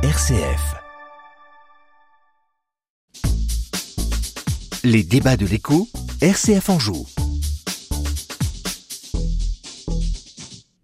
RCF. Les débats de l'écho, RCF Anjou.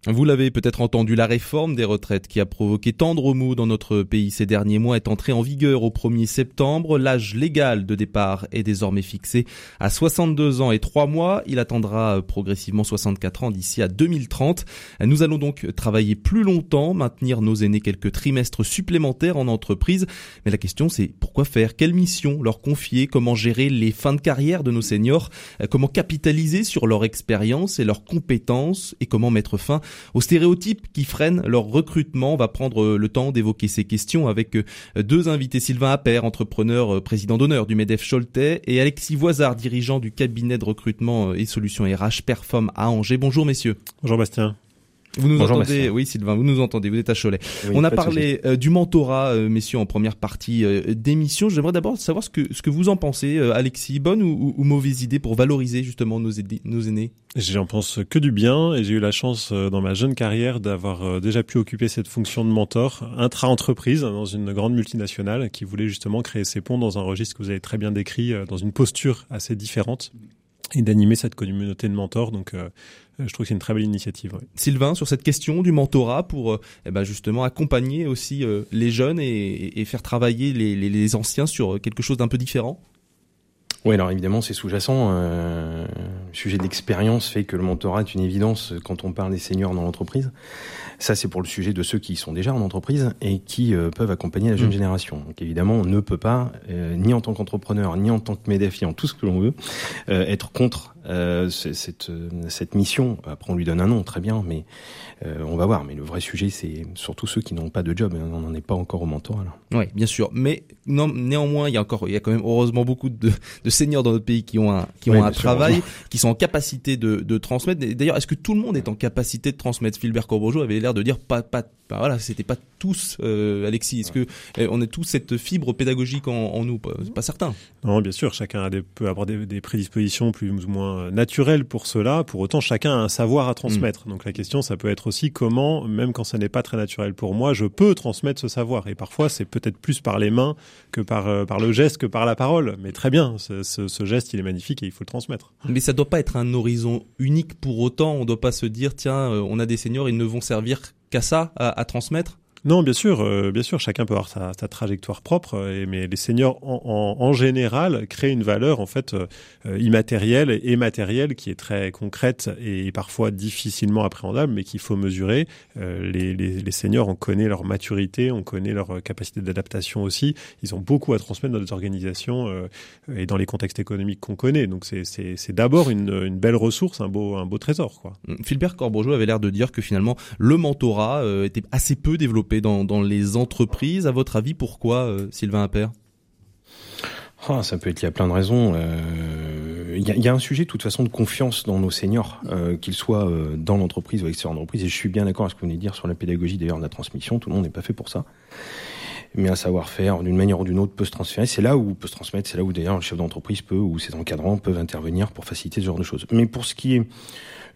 Vous l'avez peut-être entendu, la réforme des retraites qui a provoqué tant de remous dans notre pays ces derniers mois est entrée en vigueur au 1er septembre. L'âge légal de départ est désormais fixé à 62 ans et 3 mois. Il atteindra progressivement 64 ans d'ici à 2030. Nous allons donc travailler plus longtemps, maintenir nos aînés quelques trimestres supplémentaires en entreprise. Mais la question, c'est pourquoi faire? Quelle mission leur confier? Comment gérer les fins de carrière de nos seniors? Comment capitaliser sur leur expérience et leurs compétences? Et comment mettre fin aux stéréotypes qui freinent leur recrutement? On va prendre le temps d'évoquer ces questions avec deux invités. Sylvain Appert, entrepreneur, président d'honneur du Medef Choletais, et Alexis Voizar, dirigeant du cabinet de recrutement et solutions RH PerfHom à Angers. Bonjour messieurs. Bonjour Bastien. Vous nous entendez, oui Sylvain, vous nous entendez, vous êtes à Cholet. Oui, on a parlé du mentorat, messieurs, en première partie d'émission. J'aimerais d'abord savoir ce que vous en pensez, Alexis. Bonne ou mauvaise idée pour valoriser justement nos aînés? J'en pense que du bien, et j'ai eu la chance dans ma jeune carrière d'avoir déjà pu occuper cette fonction de mentor intra-entreprise dans une grande multinationale qui voulait justement créer ses ponts dans un registre que vous avez très bien décrit, dans une posture assez différente, et d'animer cette communauté de mentors. Donc je trouve que c'est une très belle initiative. Oui. Sylvain, sur cette question du mentorat pour justement accompagner aussi les jeunes et faire travailler les anciens sur quelque chose d'un peu différent? Oui, alors évidemment, c'est sous-jacent. Le sujet d'expérience fait que le mentorat est une évidence quand on parle des seniors dans l'entreprise. Ça, c'est pour le sujet de ceux qui sont déjà en entreprise et qui peuvent accompagner la jeune génération. Donc évidemment, on ne peut pas, ni en tant qu'entrepreneur, ni en tant que médafiant, tout ce que l'on veut, être contre cette mission. Après, on lui donne un nom, très bien, mais on va voir. Mais le vrai sujet, c'est surtout ceux qui n'ont pas de job. On n'en est pas encore au mentorat. Oui, bien sûr. Mais néanmoins, il y a quand même heureusement beaucoup de seniors dans notre pays qui ont un travail, qui sont en capacité de transmettre. D'ailleurs, est-ce que tout le monde est en capacité de transmettre? Philbert Corbrejo avait l'air de dire voilà, c'était pas tous, Alexis. Est-ce que on a tous cette fibre pédagogique en nous? C'est pas certain. Non, bien sûr, chacun peut avoir des prédispositions plus ou moins naturelles pour cela. Pour autant, chacun a un savoir à transmettre. Donc la question, ça peut être aussi comment, même quand ça n'est pas très naturel pour moi, je peux transmettre ce savoir. Et parfois, c'est peut-être plus par les mains que par le geste, que par la parole. Mais très bien, ce geste, il est magnifique et il faut le transmettre. Mais ça doit pas être un horizon unique pour autant. On doit pas se dire, tiens, on a des seniors, ils ne vont servir qu'à ça, à transmettre. Non, bien sûr, chacun peut avoir sa trajectoire propre, mais les seniors en général créent une valeur en fait immatérielle et matérielle qui est très concrète et parfois difficilement appréhendable, mais qu'il faut mesurer. Les seniors, on connaît leur maturité, on connaît leur capacité d'adaptation aussi. Ils ont beaucoup à transmettre dans les organisations et dans les contextes économiques qu'on connaît. Donc c'est d'abord une belle ressource, un beau trésor, quoi. Philbert Corbrejo avait l'air de dire que finalement le mentorat était assez peu développé dans les entreprises. À votre avis, pourquoi, Sylvain Appert? Ça peut être lié à plein de raisons. Il y a un sujet, de toute façon, de confiance dans nos seniors, qu'ils soient dans l'entreprise ou extérieur d'entreprise. Et je suis bien d'accord avec ce que vous venez de dire sur la pédagogie, d'ailleurs, de la transmission. Tout le monde n'est pas fait pour ça. Mais un savoir-faire, d'une manière ou d'une autre, peut se transférer. C'est là où peut se transmettre. C'est là où, d'ailleurs, le chef d'entreprise peut, ou ses encadrants peuvent intervenir pour faciliter ce genre de choses. Mais pour ce qui est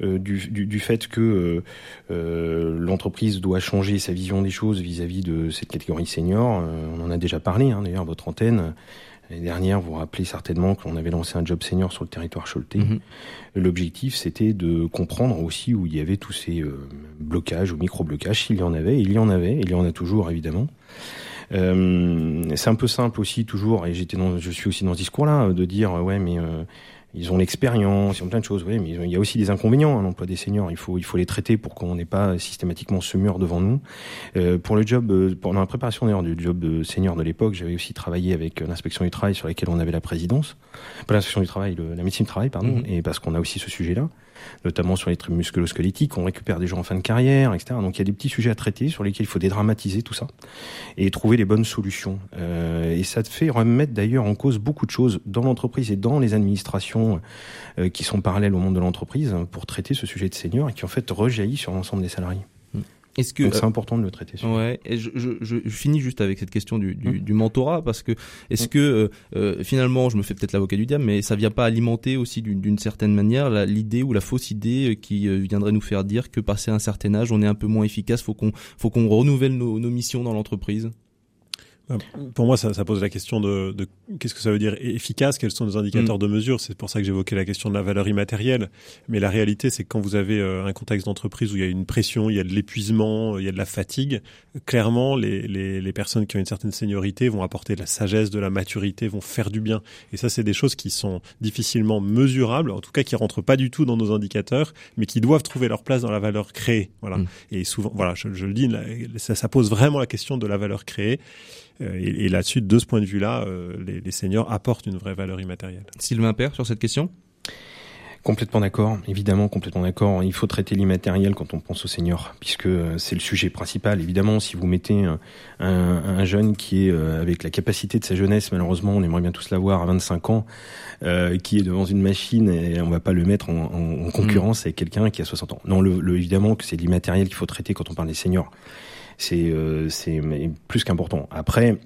du fait que l'entreprise doit changer sa vision des choses vis-à-vis de cette catégorie senior, on en a déjà parlé, d'ailleurs, votre antenne. L'année dernière, vous vous rappelez certainement qu'on avait lancé un job senior sur le territoire choletais. L'objectif, c'était de comprendre aussi où il y avait tous ces blocages ou micro-blocages, s'il y en avait. Il y en a toujours, évidemment. C'est un peu simple aussi, toujours, et je suis aussi dans ce discours-là, de dire « ouais, mais... ils ont l'expérience, ils ont plein de choses, oui, mais il y a aussi des inconvénients à l'emploi des seniors. Il faut les traiter pour qu'on n'ait pas systématiquement ce mur devant nous. Pour le job, pendant la préparation d'ailleurs du job de senior de l'époque, j'avais aussi travaillé avec l'inspection du travail sur laquelle on avait la présidence. Pas l'inspection du travail, la médecine du travail, pardon, et parce qu'on a aussi ce sujet-là, notamment sur les trucs musculo-squelettiques, on récupère des gens en fin de carrière, etc. Donc il y a des petits sujets à traiter sur lesquels il faut dédramatiser tout ça et trouver les bonnes solutions. Et ça te fait remettre d'ailleurs en cause beaucoup de choses dans l'entreprise et dans les administrations qui sont parallèles au monde de l'entreprise pour traiter ce sujet de senior et qui en fait rejaillit sur l'ensemble des salariés. Donc c'est important de le traiter. Ouais. Et je finis juste avec cette question du mentorat, parce que est-ce que finalement, je me fais peut-être l'avocat du diable, mais ça vient pas alimenter aussi d'une certaine manière l'idée ou la fausse idée qui viendrait nous faire dire que passé un certain âge, on est un peu moins efficace, faut qu'on renouvelle nos missions dans l'entreprise? Pour moi, ça pose la question de qu'est-ce que ça veut dire efficace, quels sont nos indicateurs de mesure. C'est pour ça que j'évoquais la question de la valeur immatérielle. Mais la réalité, c'est que quand vous avez un contexte d'entreprise où il y a une pression, il y a de l'épuisement, il y a de la fatigue, clairement, les personnes qui ont une certaine seniorité vont apporter de la sagesse, de la maturité, vont faire du bien. Et ça, c'est des choses qui sont difficilement mesurables, en tout cas qui rentrent pas du tout dans nos indicateurs, mais qui doivent trouver leur place dans la valeur créée. Voilà. Et souvent, voilà, je le dis, ça pose vraiment la question de la valeur créée. Et là-dessus, de ce point de vue-là, les seniors apportent une vraie valeur immatérielle. Sylvain Appert, sur cette question ? Complètement d'accord, évidemment, complètement d'accord. Il faut traiter l'immatériel quand on pense aux seniors, puisque c'est le sujet principal. Évidemment, si vous mettez un jeune qui est avec la capacité de sa jeunesse, malheureusement, on aimerait bien tous l'avoir à 25 ans, qui est devant une machine, et on va pas le mettre en concurrence avec quelqu'un qui a 60 ans. Non, évidemment que c'est l'immatériel qu'il faut traiter quand on parle des seniors. C'est plus qu'important. Après,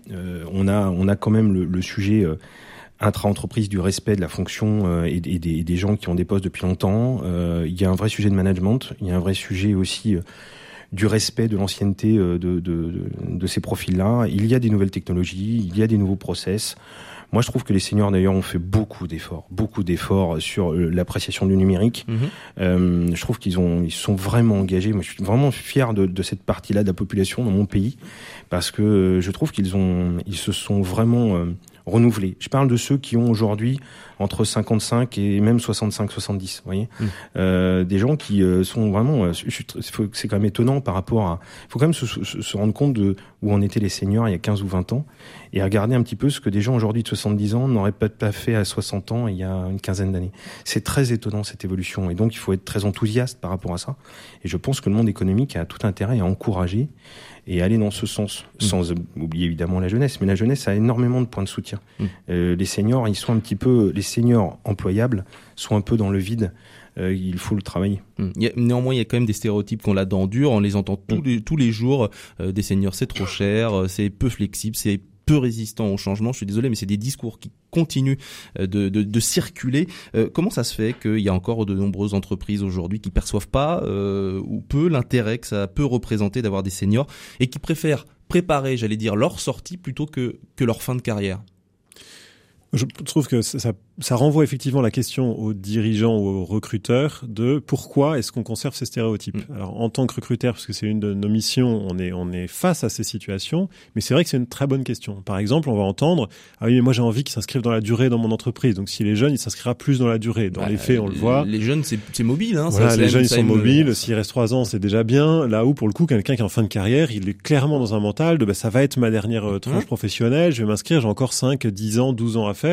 on a quand même le sujet intra-entreprise du respect de la fonction et des gens qui ont des postes depuis longtemps. Il y a un vrai sujet de management. Il y a un vrai sujet aussi du respect de l'ancienneté de ces profils-là. Il y a des nouvelles technologies, il y a des nouveaux process. Moi, je trouve que les seniors, d'ailleurs, ont fait beaucoup d'efforts sur l'appréciation du numérique. Je trouve ils sont vraiment engagés. Moi, je suis vraiment fier de cette partie-là de la population dans mon pays, parce que je trouve ils se sont vraiment renouvelés. Je parle de ceux qui ont aujourd'hui entre 55 et même 65-70, vous voyez. Des gens qui sont vraiment... c'est quand même étonnant par rapport à... Il faut quand même se rendre compte de où en étaient les seniors il y a 15 ou 20 ans et regarder un petit peu ce que des gens aujourd'hui de 70 ans n'auraient pas fait à 60 ans il y a une quinzaine d'années. C'est très étonnant, cette évolution, et donc il faut être très enthousiaste par rapport à ça. Et je pense que le monde économique a tout intérêt à encourager et aller dans ce sens, sans oublier évidemment la jeunesse. Mais la jeunesse a énormément de points de soutien. Les seniors employables sont un peu dans le vide. Il faut le travailler. Néanmoins, il y a quand même des stéréotypes qu'on a dans dur. On les entend tous les jours. Des seniors, c'est trop cher, c'est peu flexible, c'est peu résistant au changement. Je suis désolé, mais c'est des discours qui continuent de circuler. Comment ça se fait qu'il y a encore de nombreuses entreprises aujourd'hui qui perçoivent pas ou peu l'intérêt que ça peut représenter d'avoir des seniors et qui préfèrent préparer, j'allais dire, leur sortie plutôt que leur fin de carrière? Je trouve que ça renvoie effectivement la question aux dirigeants ou aux recruteurs de pourquoi est-ce qu'on conserve ces stéréotypes. Alors, en tant que recruteur, parce que c'est une de nos missions, on est face à ces situations, mais c'est vrai que c'est une très bonne question. Par exemple, on va entendre « Ah oui, mais moi j'ai envie qu'ils s'inscrivent dans la durée dans mon entreprise. » Donc si les jeunes, il s'inscrira plus dans la durée. Dans les faits, on le voit. Les jeunes, c'est mobile. Voilà, les jeunes, ils sont mobiles. S'il reste 3 ans, c'est déjà bien. Là où, pour le coup, quelqu'un qui est en fin de carrière, il est clairement dans un mental de « ça va être ma dernière tranche professionnelle, je vais m'inscrire, j'ai encore 5, 10 ans, 12 ans à faire. »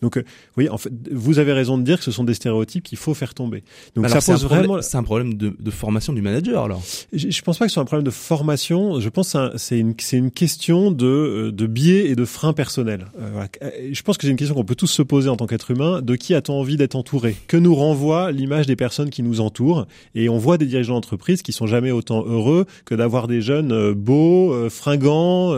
Donc oui, en fait, vous avez raison de dire que ce sont des stéréotypes qu'il faut faire tomber. Donc alors, ça pose vraiment. C'est un problème de formation du manager, alors. Je pense pas que ce soit un problème de formation. Je pense que c'est une question de biais et de frein personnel. Voilà. Je pense que c'est une question qu'on peut tous se poser en tant qu'être humain. De qui a-t-on envie d'être entouré ? Que nous renvoie l'image des personnes qui nous entourent ? Et on voit des dirigeants d'entreprise qui sont jamais autant heureux que d'avoir des jeunes beaux, fringants,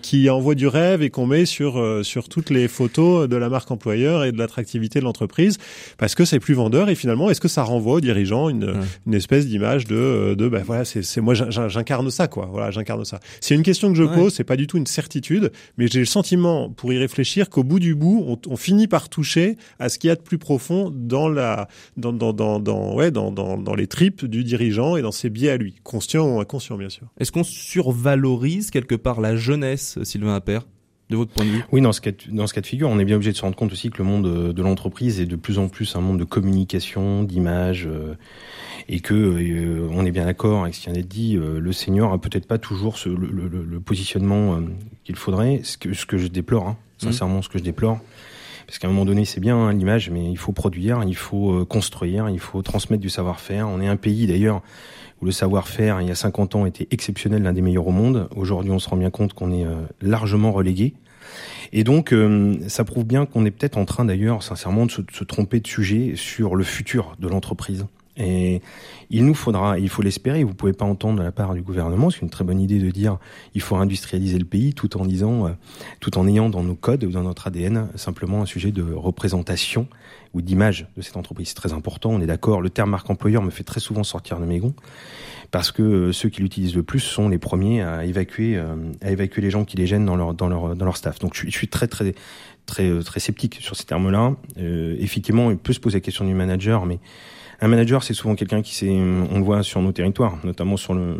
qui envoient du rêve et qu'on met sur toutes les photos de la marque employeur et de l'attractivité de l'entreprise, parce que c'est plus vendeur. Et finalement, est-ce que ça renvoie aux dirigeants une espèce d'image de voilà, c'est moi j'incarne ça, quoi. Voilà, j'incarne ça. C'est une question que je pose, c'est pas du tout une certitude, mais j'ai le sentiment, pour y réfléchir, qu'au bout du bout, on finit par toucher à ce qu'il y a de plus profond dans les tripes du dirigeant et dans ses biais à lui, conscient ou inconscient, bien sûr. Est-ce qu'on survalorise quelque part la jeunesse, Sylvain Appert ? De votre point de vue? Oui, dans ce cas de figure, on est bien obligé de se rendre compte aussi que le monde de l'entreprise est de plus en plus un monde de communication, d'image, et que on est bien d'accord avec ce qui vient d'être dit. Le senior a peut-être pas toujours le positionnement qu'il faudrait, ce que je déplore, sincèrement, ce que je déplore. Parce qu'à un moment donné, c'est bien l'image, mais il faut produire, il faut construire, il faut transmettre du savoir-faire. On est un pays, d'ailleurs, où le savoir-faire, il y a 50 ans, était exceptionnel, l'un des meilleurs au monde. Aujourd'hui, on se rend bien compte qu'on est largement relégué. Et donc, ça prouve bien qu'on est peut-être en train, d'ailleurs, sincèrement, de se tromper de sujet sur le futur de l'entreprise. Et il nous faudra, il faut l'espérer, vous ne pouvez pas entendre de la part du gouvernement, c'est une très bonne idée de dire il faut industrialiser le pays tout en disant, tout en ayant dans nos codes ou dans notre ADN simplement un sujet de représentation ou d'image de cette entreprise. C'est très important, on est d'accord. Le terme marque employeur me fait très souvent sortir de mes gonds parce que ceux qui l'utilisent le plus sont les premiers à évacuer les gens qui les gênent dans leur staff. Donc je suis très sceptique sur ces termes-là. Effectivement, il peut se poser la question du manager, mais un manager, c'est souvent quelqu'un qui s'est, on le voit sur nos territoires, notamment sur le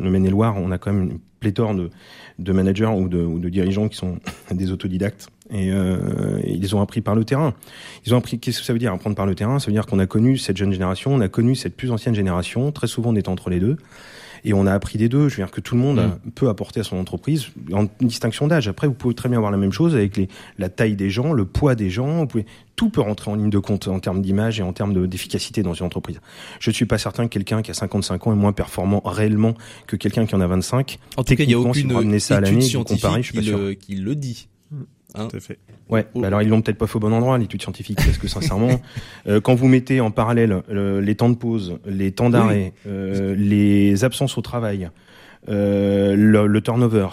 Maine-et-Loire, on a quand même une pléthore de managers ou de dirigeants qui sont des autodidactes et ils ont appris par le terrain. Ils ont appris, qu'est-ce que ça veut dire apprendre par le terrain? Ça veut dire qu'on a connu cette jeune génération, on a connu cette plus ancienne génération, très souvent on est entre les deux. Et on a appris des deux. Je veux dire que tout le monde peut apporter à son entreprise en distinction d'âge. Après, vous pouvez très bien avoir la même chose avec la taille des gens, le poids des gens. Vous pouvez, tout peut rentrer en ligne de compte en termes d'image et en termes d'efficacité dans une entreprise. Je ne suis pas certain que quelqu'un qui a 55 ans est moins performant réellement que quelqu'un qui en a 25. En tout cas, il n'y a aucune étude scientifique qui le dit. Hein, tout à fait. Ouais, bah alors ils l'ont peut-être pas fait au bon endroit, l'étude scientifique, parce que sincèrement, quand vous mettez en parallèle les temps de pause, les temps d'arrêt, les absences au travail, le turnover,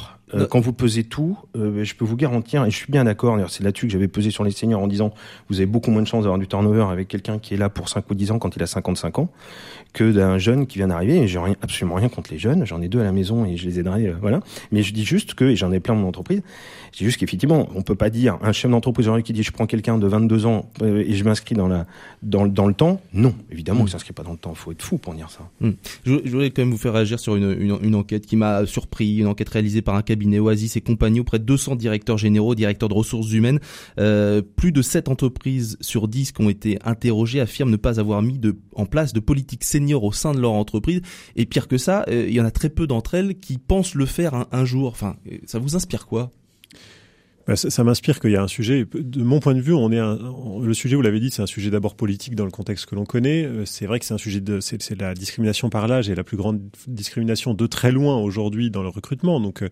quand vous pesez tout, je peux vous garantir, et je suis bien d'accord, c'est là-dessus que j'avais pesé sur les seniors en disant vous avez beaucoup moins de chances d'avoir du turnover avec quelqu'un qui est là pour 5 ou 10 ans quand il a 55 ans que d'un jeune qui vient d'arriver. Et j'ai absolument rien contre les jeunes, j'en ai deux à la maison et je les aiderai, voilà. Mais je dis juste que, et j'en ai plein dans mon entreprise, c'est juste qu'effectivement, on peut pas dire un chef d'entreprise aujourd'hui qui dit je prends quelqu'un de 22 ans et je m'inscris dans le temps. Non, évidemment, il s'inscrit pas dans le temps, faut être fou pour dire ça. Je voulais quand même vous faire réagir sur une enquête qui m'a surpris, une enquête réalisée par un Binet Oasis et compagnie auprès de 200 directeurs généraux, directeurs de ressources humaines. Plus de 7 entreprises sur 10 qui ont été interrogées affirment ne pas avoir mis en place de politique senior au sein de leur entreprise. Et pire que ça, il y en a très peu d'entre elles qui pensent le faire un jour. Enfin, ça vous inspire quoi ? Ça m'inspire qu'il y a un sujet, de mon point de vue, le sujet, vous l'avez dit, c'est un sujet d'abord politique dans le contexte que l'on connaît. C'est vrai que c'est un sujet c'est la discrimination par l'âge et la plus grande discrimination de très loin aujourd'hui dans le recrutement. Donc,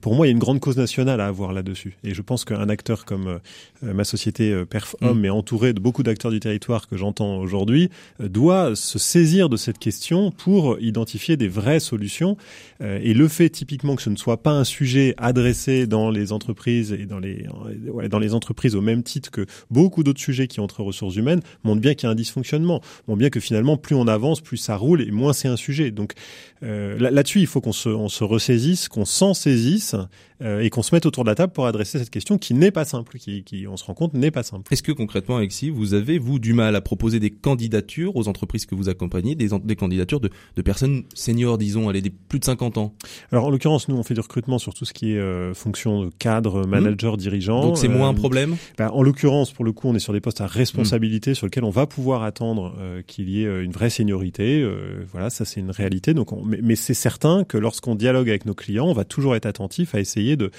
pour moi, il y a une grande cause nationale à avoir là-dessus. Et je pense qu'un acteur comme ma société PerfHom est entouré de beaucoup d'acteurs du territoire que j'entends aujourd'hui, doit se saisir de cette question pour identifier des vraies solutions. Et le fait typiquement que ce ne soit pas un sujet adressé dans les entreprises et dans les entreprises au même titre que beaucoup d'autres sujets qui entrent aux ressources humaines montrent bien qu'il y a un dysfonctionnement, montrent bien que finalement plus on avance, plus ça roule et moins c'est un sujet. Donc là-dessus, il faut qu'on se ressaisisse, qu'on s'en saisisse et qu'on se mette autour de la table pour adresser cette question qui n'est pas simple, qui on se rend compte n'est pas simple. Est-ce que concrètement, Alexis, vous avez du mal à proposer des candidatures aux entreprises que vous accompagnez, des candidatures de personnes seniors, disons, allez, des plus de 50 ans? Alors en l'occurrence, nous on fait du recrutement sur tout ce qui est fonction de cadre, manager, dirigeant. Donc c'est moins un problème. En l'occurrence, pour le coup, on est sur des postes à responsabilité sur lesquels on va pouvoir attendre qu'il y ait une vraie seniorité. Voilà, ça c'est une réalité. Donc, mais c'est certain que lorsqu'on dialogue avec nos clients, on va toujours être attentif à essayer de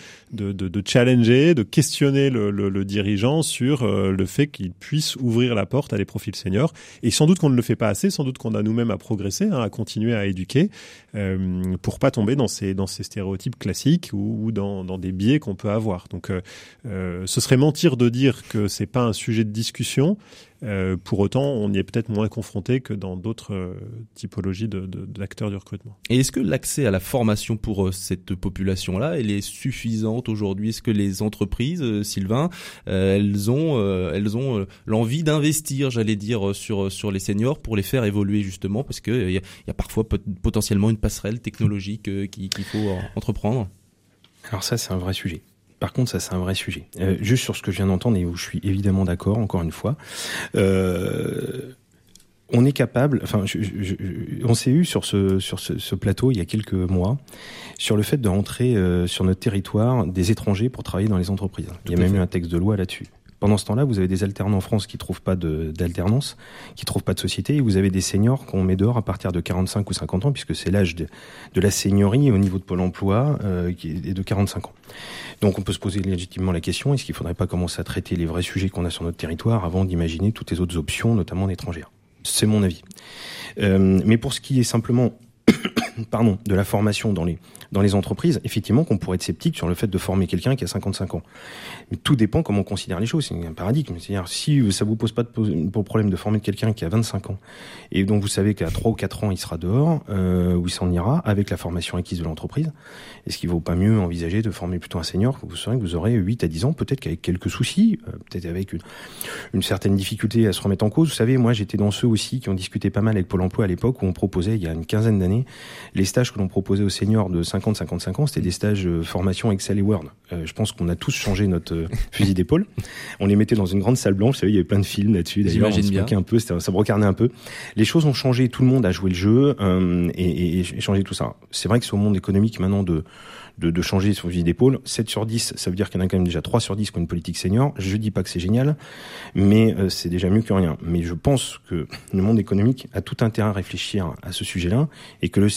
challenger, de questionner le dirigeant sur le fait qu'il puisse ouvrir la porte à des profils seniors. Et sans doute qu'on ne le fait pas assez, sans doute qu'on a nous-mêmes à progresser, à continuer à éduquer pour pas tomber dans ces stéréotypes classiques ou dans des biais qu'on peut avoir. Donc, ce serait mentir de dire que c'est pas un sujet de discussion. Pour autant, on y est peut-être moins confronté que dans d'autres typologies d'acteurs du recrutement. Et est-ce que l'accès à la formation pour cette population-là, elle est suffisante aujourd'hui ? Est-ce que les entreprises, Sylvain, elles ont l'envie d'investir, j'allais dire, sur les seniors pour les faire évoluer justement, parce que y a parfois potentiellement une passerelle technologique qu'il faut entreprendre ? Alors ça, c'est un vrai sujet. Par contre, ça c'est un vrai sujet. Juste sur ce que je viens d'entendre et où je suis évidemment d'accord, encore une fois, on est capable. Enfin, on s'est eu sur ce plateau il y a quelques mois sur le fait de rentrer sur notre territoire des étrangers pour travailler dans les entreprises. Il y a même eu un texte de loi là-dessus. Pendant ce temps-là, vous avez des alternants en France qui trouvent pas d'alternance, qui trouvent pas de société, et vous avez des seniors qu'on met dehors à partir de 45 ou 50 ans, puisque c'est l'âge de la seniorie au niveau de Pôle emploi, qui est de 45 ans. Donc on peut se poser légitimement la question, est-ce qu'il faudrait pas commencer à traiter les vrais sujets qu'on a sur notre territoire avant d'imaginer toutes les autres options, notamment étrangères ? C'est mon avis. Mais pour ce qui est simplement de la formation dans les entreprises, effectivement qu'on pourrait être sceptique sur le fait de former quelqu'un qui a 55 ans. Mais tout dépend comment on considère les choses, c'est un paradigme. C'est-à-dire, si ça vous pose pas de problème de former quelqu'un qui a 25 ans, et donc vous savez qu'à 3 ou 4 ans il sera dehors, ou il s'en ira, avec la formation acquise de l'entreprise, est-ce qu'il vaut pas mieux envisager de former plutôt un senior que vous saurez que vous aurez 8 à 10 ans, peut-être qu'avec quelques soucis, peut-être avec une certaine difficulté à se remettre en cause. Vous savez, moi j'étais dans ceux aussi qui ont discuté pas mal avec Pôle emploi à l'époque, où on proposait, il y a une quinzaine d'années, les stages que l'on proposait aux seniors de 50-55 ans, c'était des stages formation Excel et Word. Je pense qu'on a tous changé notre fusil d'épaule. On les mettait dans une grande salle blanche, vous savez, il y avait plein de films là-dessus, d'ailleurs, on se moquait un peu, ça brocarnait un peu. Les choses ont changé, tout le monde a joué le jeu et changé tout ça. C'est vrai que c'est au monde économique maintenant de changer son fusil d'épaule. 7 sur 10, ça veut dire qu'il y en a quand même déjà 3 sur 10 qui ont une politique senior. Je dis pas que c'est génial, mais c'est déjà mieux que rien. Mais je pense que le monde économique a tout intérêt à réfléchir à ce sujet-là, et que le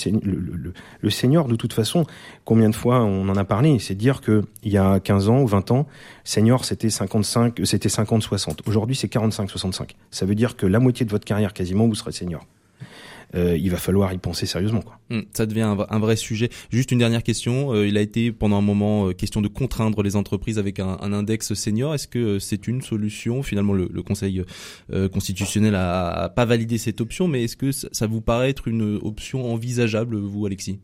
senior, de toute façon, combien de fois on en a parlé, c'est de dire que il y a 15 ans ou 20 ans, senior c'était 55, c'était 50-60. Aujourd'hui, c'est 45-65. Ça veut dire que la moitié de votre carrière, quasiment, vous serez senior. Il va falloir y penser sérieusement, quoi. Ça devient un vrai sujet. Juste une dernière question. Il a été pendant un moment question de contraindre les entreprises avec un index senior. Est-ce que c'est une solution? Finalement, le Conseil constitutionnel a pas validé cette option, mais est-ce que ça vous paraît être une option envisageable, vous, Alexis?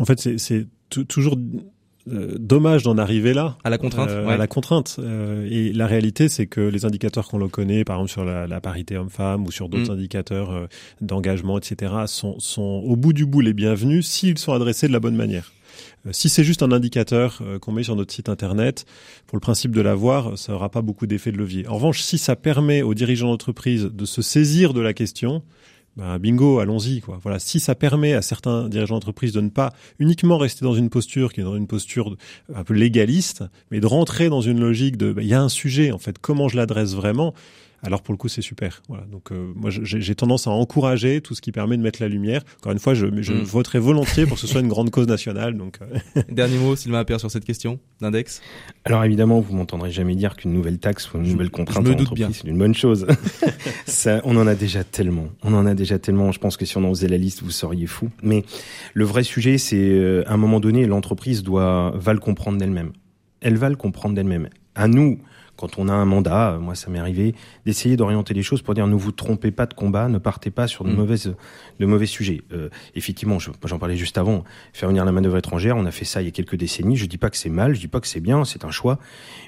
En fait, c'est toujours dommage d'en arriver là à la contrainte, ouais. À la contrainte. Et la réalité, c'est que les indicateurs qu'on le connaît, par exemple sur la parité homme-femme ou sur d'autres indicateurs d'engagement, etc., sont au bout du bout les bienvenus s'ils sont adressés de la bonne manière. Si c'est juste un indicateur qu'on met sur notre site internet, pour le principe de l'avoir, ça n'aura pas beaucoup d'effet de levier. En revanche, si ça permet aux dirigeants d'entreprise de se saisir de la question, ben bingo, allons-y, quoi. Voilà, si ça permet à certains dirigeants d'entreprise de ne pas uniquement rester dans une posture qui est dans une posture un peu légaliste, mais de rentrer dans une logique de il y a un sujet, en fait, comment je l'adresse vraiment? Alors pour le coup, c'est super. Voilà. Donc moi, j'ai tendance à encourager tout ce qui permet de mettre la lumière. Encore une fois, je voterai volontiers pour que ce soit une grande cause nationale. Donc dernier mot, Sylvain Appert, sur cette question d'index. Alors évidemment, vous m'entendrez jamais dire qu'une nouvelle taxe ou une nouvelle contrainte en entreprise, c'est une bonne chose. Ça, on en a déjà tellement. Je pense que si on en faisait la liste, vous seriez fou. Mais le vrai sujet, c'est à un moment donné, l'entreprise va le comprendre d'elle-même. Elle va le comprendre d'elle-même. À nous. Quand on a un mandat, moi ça m'est arrivé, d'essayer d'orienter les choses pour dire ne vous trompez pas de combat, ne partez pas sur de mauvais sujets. Effectivement, j'en parlais juste avant, faire venir la manœuvre étrangère, on a fait ça il y a quelques décennies, je dis pas que c'est mal, je dis pas que c'est bien, c'est un choix,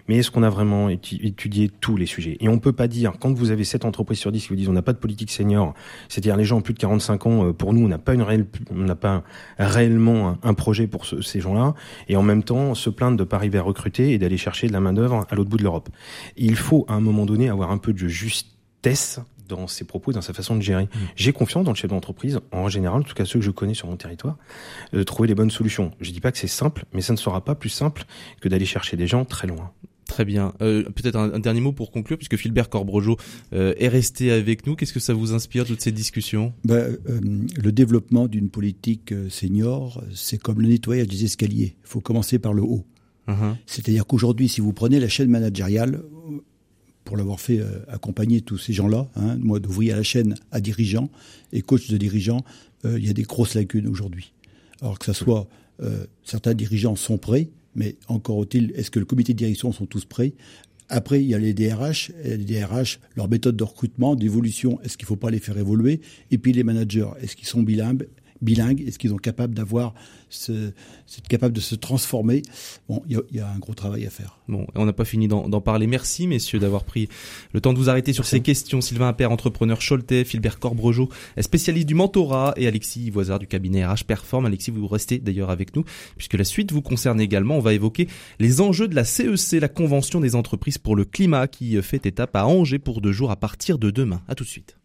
mais est-ce qu'on a vraiment étudié tous les sujets? Et on peut pas dire, quand vous avez 7 entreprises sur 10 qui vous disent on n'a pas de politique senior, c'est-à-dire les gens en plus de 45 ans, pour nous, on n'a pas réellement un projet pour ces gens-là, et en même temps, se plaindre de pas arriver à recruter et d'aller chercher de la manœuvre à l'autre bout de l'Europe. Il faut, à un moment donné, avoir un peu de justesse dans ses propos, dans sa façon de gérer. J'ai confiance dans le chef d'entreprise, en général, en tout cas ceux que je connais sur mon territoire, de trouver les bonnes solutions. Je dis pas que c'est simple, mais ça ne sera pas plus simple que d'aller chercher des gens très loin. Très bien. Peut-être un dernier mot pour conclure, puisque Philbert Corbrejo est resté avec nous. Qu'est-ce que ça vous inspire, toutes ces discussions? Le développement d'une politique senior, c'est comme le nettoyage des escaliers. Il faut commencer par le haut. C'est-à-dire qu'aujourd'hui, si vous prenez la chaîne managériale, pour l'avoir fait accompagner tous ces gens-là, moi d'ouvrir à la chaîne à dirigeant et coach de dirigeant, il y a des grosses lacunes aujourd'hui. Alors que ça soit, certains dirigeants sont prêts, mais encore est-il, est-ce que le comité de direction sont tous prêts? Après, il y a les DRH, leur méthode de recrutement, d'évolution, est-ce qu'il ne faut pas les faire évoluer? Et puis les managers, est-ce qu'ils sont bilingues, est-ce qu'ils sont capables de se transformer? Bon, il y a un gros travail à faire. Bon, on n'a pas fini d'en parler. Merci, messieurs, d'avoir pris le temps de vous arrêter sur ces questions. Sylvain Appert, entrepreneur Choletais, Philbert Corbrejo, spécialiste du mentorat, et Alexis Voizar du cabinet RH Perform. Alexis, vous restez d'ailleurs avec nous, puisque la suite vous concerne également. On va évoquer les enjeux de la CEC, la Convention des entreprises pour le climat, qui fait étape à Angers pour 2 jours à partir de demain. À tout de suite.